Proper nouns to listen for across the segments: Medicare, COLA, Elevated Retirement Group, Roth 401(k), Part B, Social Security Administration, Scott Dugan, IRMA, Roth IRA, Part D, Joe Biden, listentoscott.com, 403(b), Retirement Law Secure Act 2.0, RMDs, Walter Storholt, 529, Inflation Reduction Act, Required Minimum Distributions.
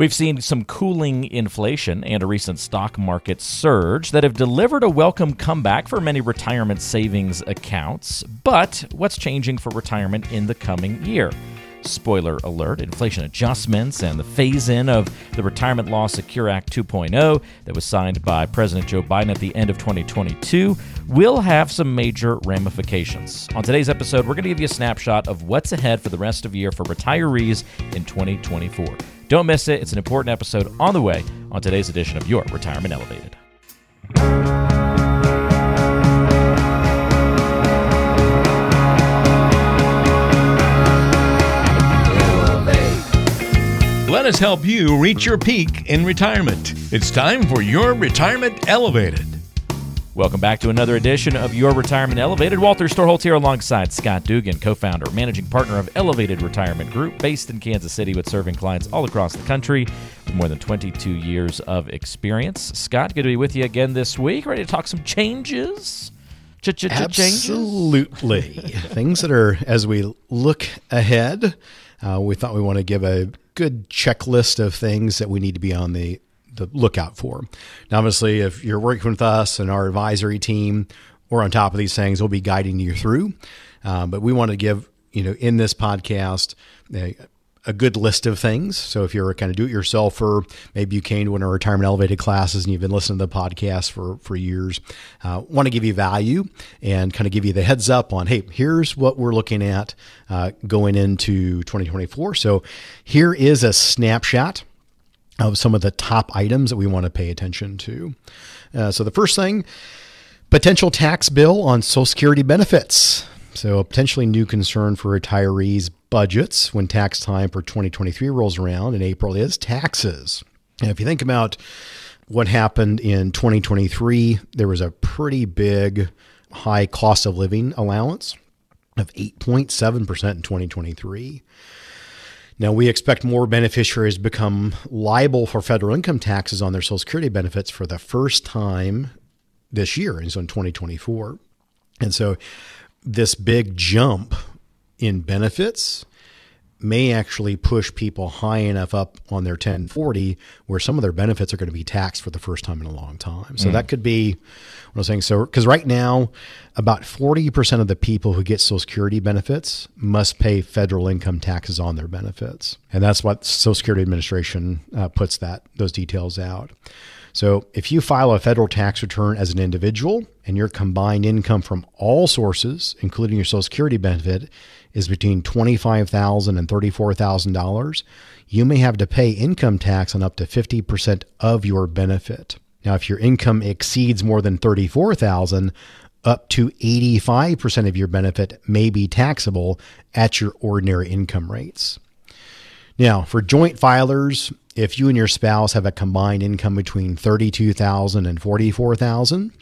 We've seen some cooling inflation and a recent stock market surge that have delivered a welcome comeback for many retirement savings accounts. But what's changing for retirement in the coming year? Spoiler alert, inflation adjustments and the phase-in of the Retirement Law Secure Act 2.0 that was signed by President Joe Biden at the end of 2022 will have some major ramifications. On today's episode, we're going to give you a snapshot of what's ahead for the rest of the year for retirees in 2024. Don't miss it. It's an important episode on the way on today's edition of Your Retirement Elevated. Let us help you reach your peak in retirement. It's time for Your Retirement Elevated. Welcome back to another edition of Your Retirement Elevated. Walter Storholt here alongside Scott Dugan, co-founder, managing partner of Elevated Retirement Group, based in Kansas City but serving clients all across the country with more than 22 years of experience. Scott, good to be with you again this week. Ready to talk some changes? Absolutely. Things that are, as we look ahead, we thought we want to give a good checklist of things that we need to be on the lookout for. Now, obviously, if you're working with us and our advisory team, we're on top of these things. We'll be guiding you through. But we want to give, in this podcast, a good list of things. So if you're a kind of do-it-yourselfer, maybe you came to one of our Retirement Elevated classes and you've been listening to the podcast for years, want to give you value and kind of give you the heads up on, hey, here's what we're looking at going into 2024. So here is a snapshot of some of the top items that we want to pay attention to. So the first thing, potential tax bill on Social Security benefits. So a potentially new concern for retirees' budgets when tax time for 2023 rolls around in April is taxes. And if you think about what happened in 2023, there was a pretty big high cost of living allowance of 8.7% in 2023. Now, we expect more beneficiaries to become liable for federal income taxes on their Social Security benefits for the first time this year, and so in 2024. And so this big jump in benefits may actually push people high enough up on their 1040 where some of their benefits are going to be taxed for the first time in a long time. So that could be what I was saying. So, because right now, about 40% of the people who get Social Security benefits must pay federal income taxes on their benefits. And that's what Social Security Administration puts those details out. So if you file a federal tax return as an individual and your combined income from all sources, including your Social Security benefit, is between $25,000 and $34,000, you may have to pay income tax on up to 50% of your benefit. Now, if your income exceeds more than $34,000, up to 85% of your benefit may be taxable at your ordinary income rates. Now, for joint filers, if you and your spouse have a combined income between $32,000 and $44,000,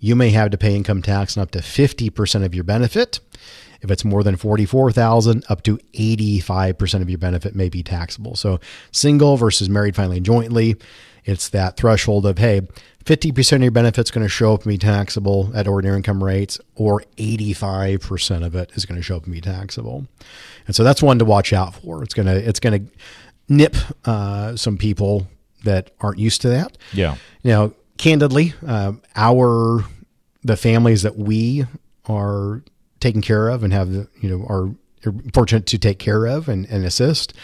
you may have to pay income tax on up to 50% of your benefit. If it's more than $44,000, up to 85% of your benefit may be taxable. So single versus married filing jointly, it's that threshold of, hey, 50% of your benefit's going to show up and be taxable at ordinary income rates, or 85% of it is going to show up and be taxable. And so that's one to watch out for. It's going to nip some people that aren't used to that. Yeah. Now, candidly, the families that we are taking care of and have, are fortunate to take care of and assist,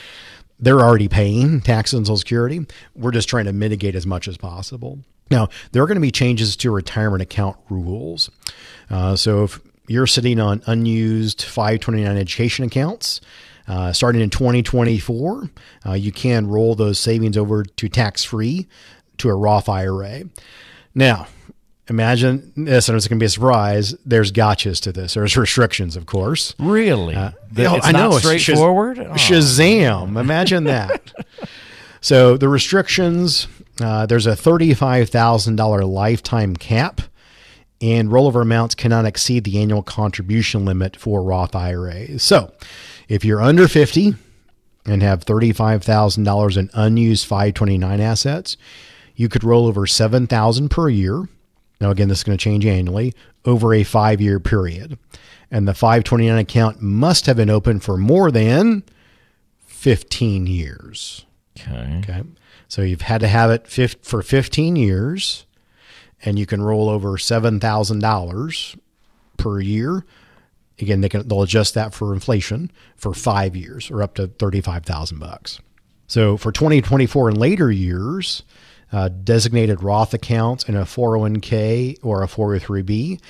they're already paying taxes on Social Security. We're just trying to mitigate as much as possible. Now, there are going to be changes to retirement account rules. So if you're sitting on unused 529 education accounts, starting in 2024, you can roll those savings over to tax-free to a Roth IRA. Now, imagine this, and it's going to be a surprise. There's gotchas to this. There's restrictions, of course. Really? It's not straightforward? Shazam. Imagine that. So the restrictions, there's a $35,000 lifetime cap, and rollover amounts cannot exceed the annual contribution limit for Roth IRAs. So if you're under 50 and have $35,000 in unused 529 assets, you could roll over $7,000 per year. Now, again, this is going to change annually over a 5-year period. And the 529 account must have been open for more than 15 years. Okay. So you've had to have it for 15 years, and you can roll over $7,000 per year. Again, they'll adjust that for inflation for 5 years, or up to $35,000. So for 2024 and later years, designated Roth accounts in a 401(k) or a 403(b)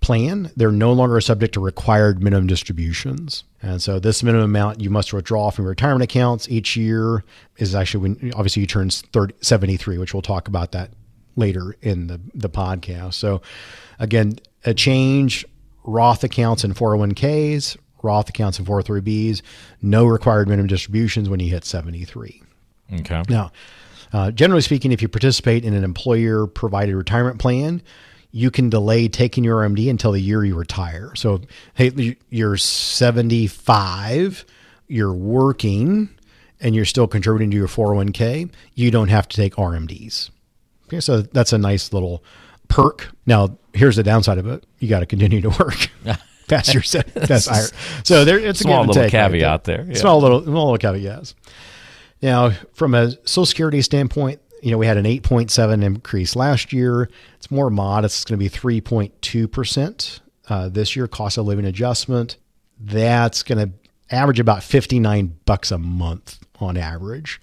plan, they're no longer subject to required minimum distributions. And so this minimum amount you must withdraw from retirement accounts each year is actually when, obviously, you turn 73, which we'll talk about that later in the podcast. So again, a change, Roth accounts and 401(k)s, Roth accounts and 403(b)s, no required minimum distributions when you hit 73. Okay. Now, generally speaking, if you participate in an employer-provided retirement plan, you can delay taking your RMD until the year you retire. So, hey, you're 75, you're working, and you're still contributing to your 401(k), you don't have to take RMDs. Okay, so that's a nice little perk. Now, here's the downside of it. You got to continue to work. That's your that's higher. So there, it's small a little caveat right there. Yeah. Small little caveat, yes. Now, from a Social Security standpoint, we had an 8.7% increase last year. It's more modest. It's going to be 3.2% this year, cost of living adjustment. That's going to average about $59 a month on average.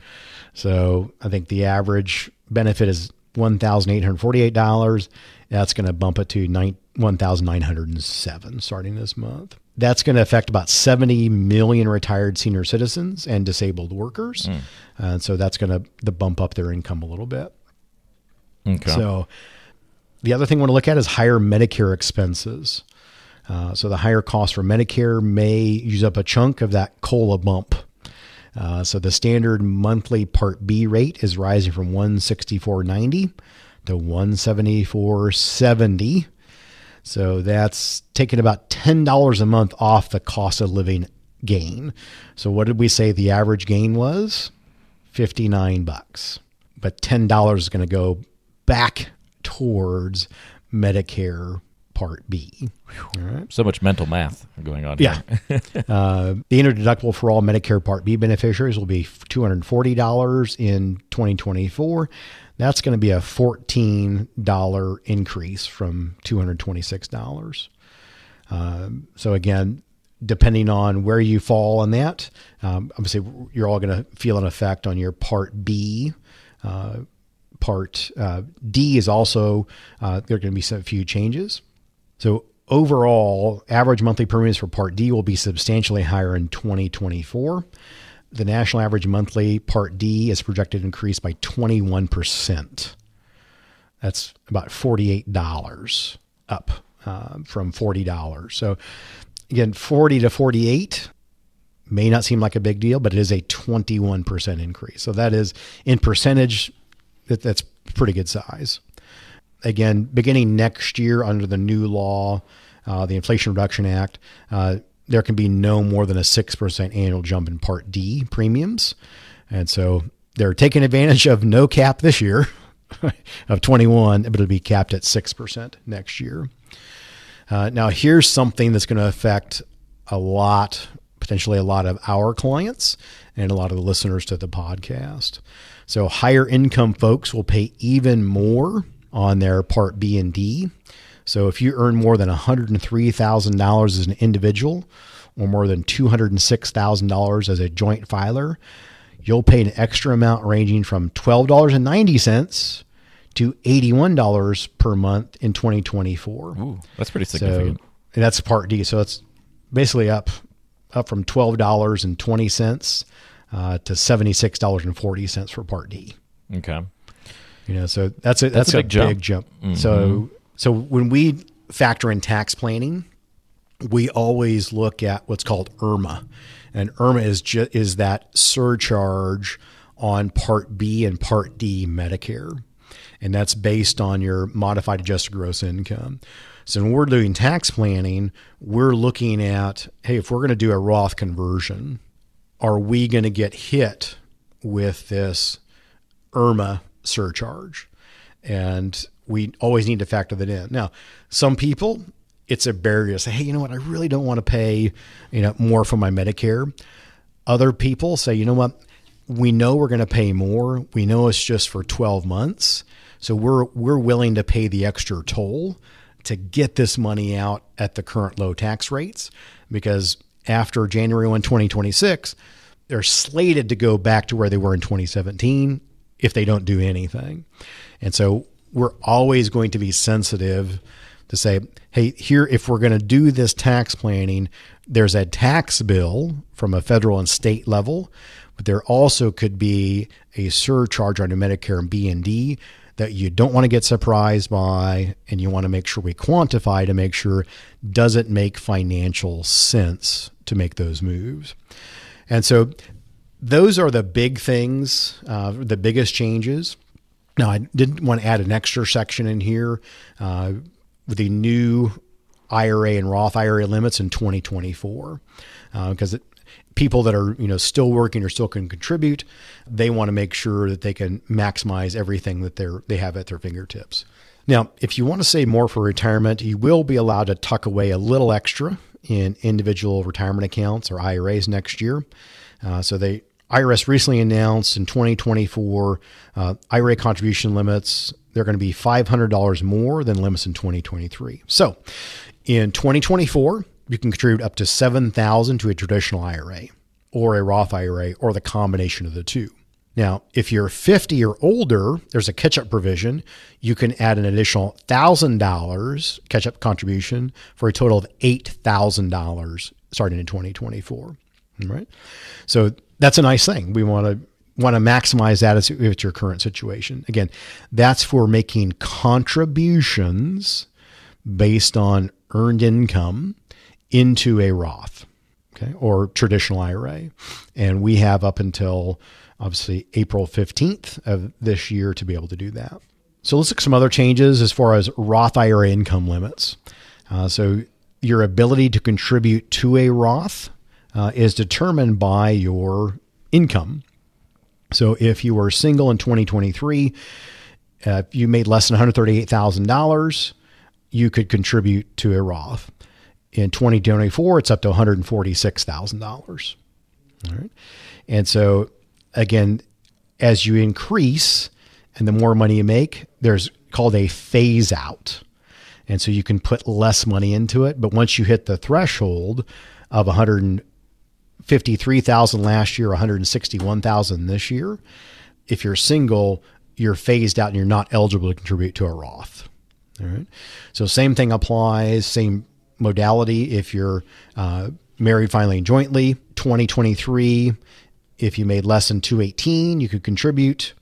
So I think the average benefit is $1,848. That's going to bump it to $1,907 starting this month. That's going to affect about 70 million retired senior citizens and disabled workers. So that's going to bump up their income a little bit. Okay. So the other thing we want to look at is higher Medicare expenses. So the higher cost for Medicare may use up a chunk of that COLA bump. So the standard monthly Part B rate is rising from $164.90 to $174.70. So that's taking about $10 a month off the cost of living gain. So what did we say the average gain was? $59. But $10 is going to go back towards Medicare Part B. All right. So much mental math going on here. The interdeductible for all Medicare Part B beneficiaries will be $240 in 2024. That's going to be a $14 increase from $226. So again, depending on where you fall on that, obviously you're all going to feel an effect on your Part B. Part D is also, there are going to be some few changes. So overall, average monthly premiums for Part D will be substantially higher in 2024. The national average monthly Part D is projected to increase by 21%. That's about $48 up from $40. So again, 40 to 48 may not seem like a big deal, but it is a 21% increase. So that is, in percentage, that's pretty good size. Again, beginning next year under the new law, the Inflation Reduction Act, there can be no more than a 6% annual jump in Part D premiums. And so they're taking advantage of no cap this year of 21, but it'll be capped at 6% next year. Now here's something that's going to affect a lot, potentially a lot of our clients and a lot of the listeners to the podcast. So higher income folks will pay even more on their Part B and D. So if you earn more than $103,000 as an individual or more than $206,000 as a joint filer, you'll pay an extra amount ranging from $12.90 to $81 per month in 2024. Ooh, that's pretty significant. So, and that's Part D. So that's basically up from $12.20 to $76.40 for Part D. Okay. So that's a big jump. Mm-hmm. So when we factor in tax planning, we always look at what's called IRMA, and IRMA is that surcharge on Part B and Part D Medicare, and that's based on your modified adjusted gross income. So when we're doing tax planning, we're looking at, hey, if we're going to do a Roth conversion, are we going to get hit with this IRMA surcharge? And we always need to factor that in. Now, some people, it's a barrier to say, hey, you know what? I really don't want to pay, more for my Medicare. Other people say, you know what? we know we're going to pay more. We know it's just for 12 months. So we're willing to pay the extra toll to get this money out at the current low tax rates, because after January 1, 2026, they're slated to go back to where they were in 2017 if they don't do anything. And so we're always going to be sensitive to say, hey, here, if we're going to do this tax planning, there's a tax bill from a federal and state level, but there also could be a surcharge under Medicare and B&D that you don't want to get surprised by, and you want to make sure we quantify to make sure, does it make financial sense to make those moves? And so those are the big things, the biggest changes. Now, I didn't want to add an extra section in here with the new IRA and Roth IRA limits in 2024, because people that are, still working or still can contribute, they want to make sure that they can maximize everything that they have at their fingertips. Now, if you want to save more for retirement, you will be allowed to tuck away a little extra in individual retirement accounts or IRAs next year. So the IRS recently announced in 2024 IRA contribution limits. They're going to be $500 more than limits in 2023. So in 2024, you can contribute up to $7,000 to a traditional IRA or a Roth IRA or the combination of the two. Now, if you're 50 or older, there's a catch-up provision. You can add an additional $1,000 catch-up contribution for a total of $8,000 starting in 2024. All right. So that's a nice thing. We want to maximize that as it's your current situation. Again, that's for making contributions based on earned income into a Roth, okay, or traditional IRA. And we have up until obviously April 15th of this year to be able to do that. So let's look at some other changes as far as Roth IRA income limits. So your ability to contribute to a Roth is determined by your income. So if you were single in 2023, you made less than $138,000, you could contribute to a Roth. In 2024, it's up to $146,000. All right. And so again, as you increase and the more money you make, there's called a phase out. And so you can put less money into it. But once you hit the threshold of $153,000 last year, $161,000 this year, if you're single, you're phased out and you're not eligible to contribute to a Roth. All right. So same thing applies, same modality if you're married finally and jointly. 2023, if you made less than $218,000, you could contribute.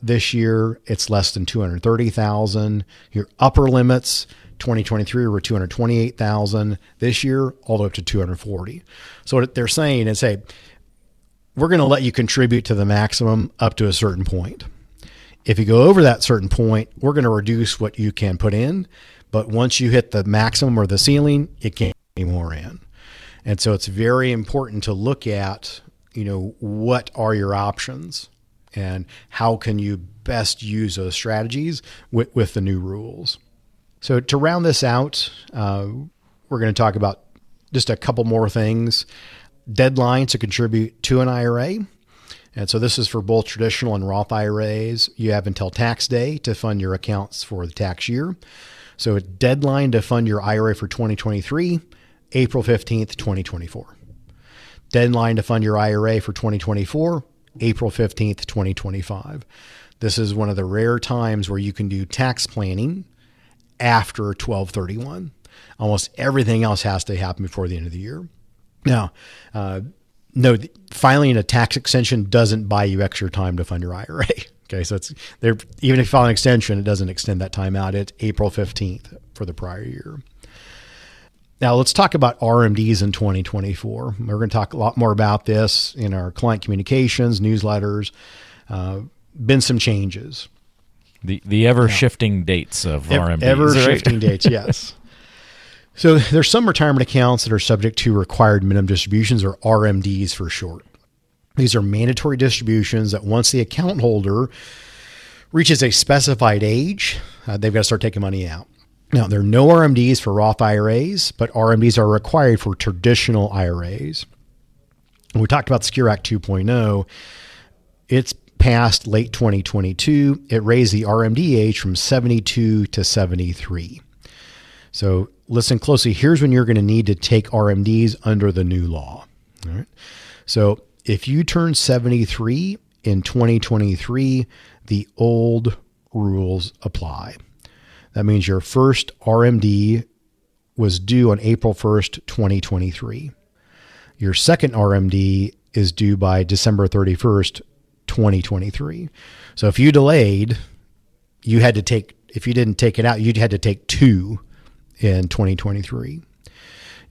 This year, it's less than $230,000. Your upper limits, 2023 were $228,000. This year, all the way up to $240,000. So what they're saying is, hey, we're going to let you contribute to the maximum up to a certain point. If you go over that certain point, we're going to reduce what you can put in. But once you hit the maximum or the ceiling, it can't be more in. And so it's very important to look at, what are your options and how can you best use those strategies with the new rules. So to round this out, we're going to talk about just a couple more things. Deadlines to contribute to an IRA. And so this is for both traditional and Roth IRAs. You have until tax day to fund your accounts for the tax year. So a deadline to fund your IRA for 2023, April 15th, 2024. Deadline to fund your IRA for 2024, April 15th, 2025. This is one of the rare times where you can do tax planning after 12/31. Almost everything else has to happen before the end of the year. Now, filing a tax extension doesn't buy you extra time to fund your IRA. Okay, so it's there. Even if you file an extension, it doesn't extend that time out. It's April 15th for the prior year. Now let's talk about RMDs in 2024. We're going to talk a lot more about this in our client communications, newsletters. Been some changes. The ever-shifting dates of RMDs. Ever-shifting right? dates, yes. So there's some retirement accounts that are subject to required minimum distributions, or RMDs for short. These are mandatory distributions that once the account holder reaches a specified age, they've got to start taking money out. Now, there are no RMDs for Roth IRAs, but RMDs are required for traditional IRAs. And we talked about Secure Act 2.0. It's passed late 2022. It raised the RMD age from 72 to 73. So listen closely. Here's when you're going to need to take RMDs under the new law. All right. So if you turn 73 in 2023, the old rules apply. That means your first RMD was due on April 1st, 2023. Your second RMD is due by December 31st, 2023. So if you delayed, you had to take, if you didn't take it out, you'd had to take two in 2023.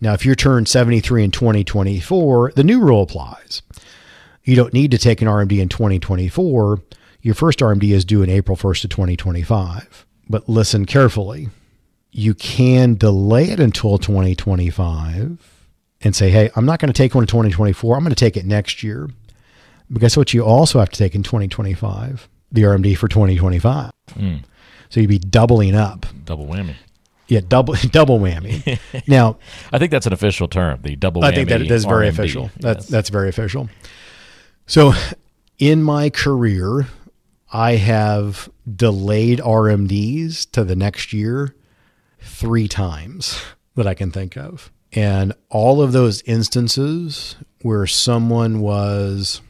Now, if you turned 73 in 2024, the new rule applies. You don't need to take an RMD in 2024. Your first RMD is due in April 1st of 2025. But listen carefully. You can delay it until 2025 and say, hey, I'm not going to take one in 2024. I'm going to take it next year. Because what you also have to take in 2025, the RMD for 2025. Mm. So you'd be doubling up. Double whammy. Yeah, double whammy. Now, I think that's an official term, the double whammy. I think that it is very RMD. Official. That's very official. So in my career, I have delayed RMDs to the next year 3 times that I can think of. And all of those instances where someone was,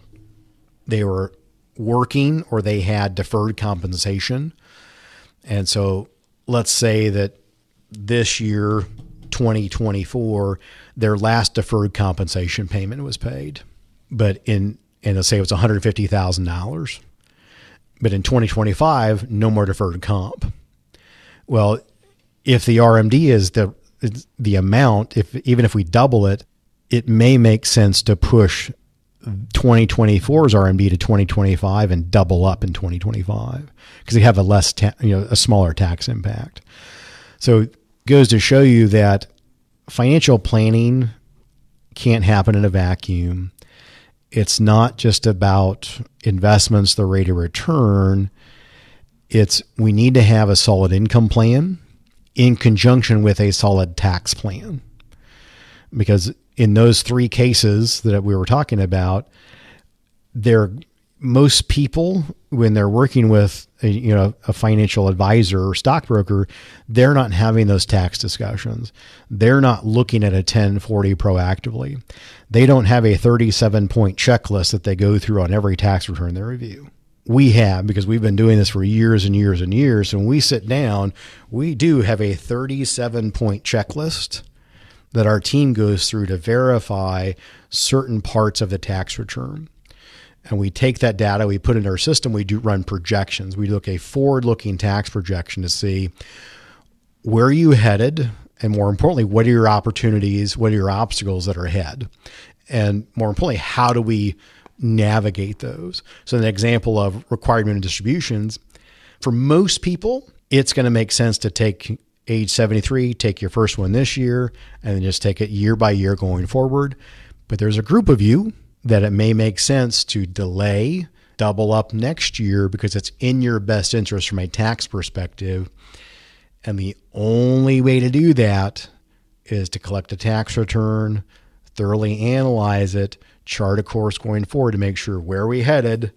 they were working or they had deferred compensation. And so let's say that this year, 2024, their last deferred compensation payment was paid. But and let's say it was $150,000. But in 2025, no more deferred comp. Well, if the RMD is the amount, even if we double it, it may make sense to push 2024's RMD to 2025 and double up in 2025 because they have a smaller tax impact. So it goes to show you that financial planning can't happen in a vacuum. It's not just about investments, the rate of return. It's we need to have a solid income plan in conjunction with a solid tax plan, because in those 3 cases that we were talking about, most people, when they're working with a financial advisor or stockbroker, they're not having those tax discussions. They're not looking at a 1040 proactively. They don't have a 37-point checklist that they go through on every tax return they review. We have, because we've been doing this for years and years and years. When we sit down, we do have a 37-point checklist that our team goes through to verify certain parts of the tax return. And we take that data, we put it in our system, we do run projections. We look a forward-looking tax projection to see where are you headed, and more importantly, what are your opportunities, what are your obstacles that are ahead? And more importantly, how do we navigate those? So an example of required minimum distributions, for most people, it's going to make sense to take age 73, take your first one this year, and then just take it year by year going forward. But there's a group of you that it may make sense to delay, double up next year because it's in your best interest from a tax perspective. And the only way to do that is to collect a tax return, thoroughly analyze it, chart a course going forward to make sure where we headed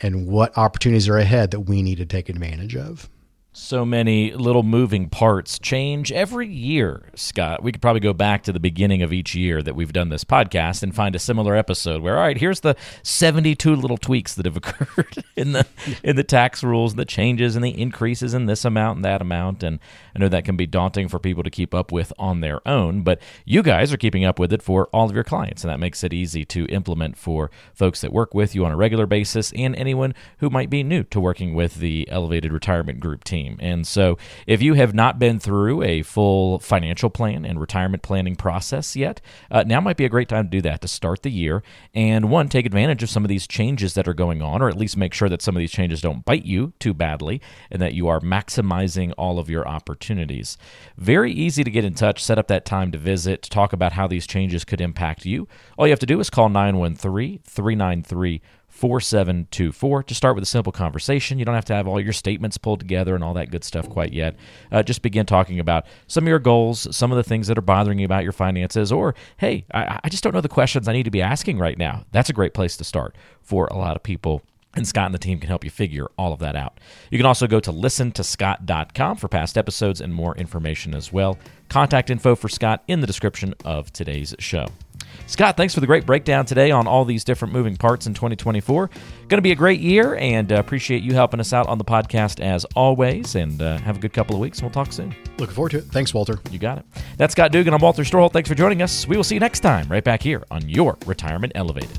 and what opportunities are ahead that we need to take advantage of. So many little moving parts change every year, Scott. We could probably go back to the beginning of each year that we've done this podcast and find a similar episode where, all right, here's the 72 little tweaks that have occurred in the tax rules, the changes and the increases in this amount and that amount. And I know that can be daunting for people to keep up with on their own, but you guys are keeping up with it for all of your clients, and that makes it easy to implement for folks that work with you on a regular basis and anyone who might be new to working with the Elevated Retirement Group team. And so if you have not been through a full financial plan and retirement planning process yet, now might be a great time to do that, to start the year. And one, take advantage of some of these changes that are going on, or at least make sure that some of these changes don't bite you too badly and that you are maximizing all of your opportunities. Very easy to get in touch, set up that time to visit, to talk about how these changes could impact you. All you have to do is call 913-393-4724 to start with a simple conversation. You don't have to have all your statements pulled together and all that good stuff quite yet. Just begin talking about some of your goals, some of the things that are bothering you about your finances, or, hey, I just don't know the questions I need to be asking right now. That's a great place to start for a lot of people And Scott and the team can help you figure all of that out. You can also go to listentoscott.com for past episodes and more information as well. Contact info for Scott in the description of today's show. Scott, thanks for the great breakdown today on all these different moving parts in 2024. Going to be a great year, and appreciate you helping us out on the podcast as always. And have a good couple of weeks, and we'll talk soon. Looking forward to it. Thanks, Walter. You got it. That's Scott Dugan. I'm Walter Storholt. Thanks for joining us. We will see you next time right back here on your Retirement Elevated.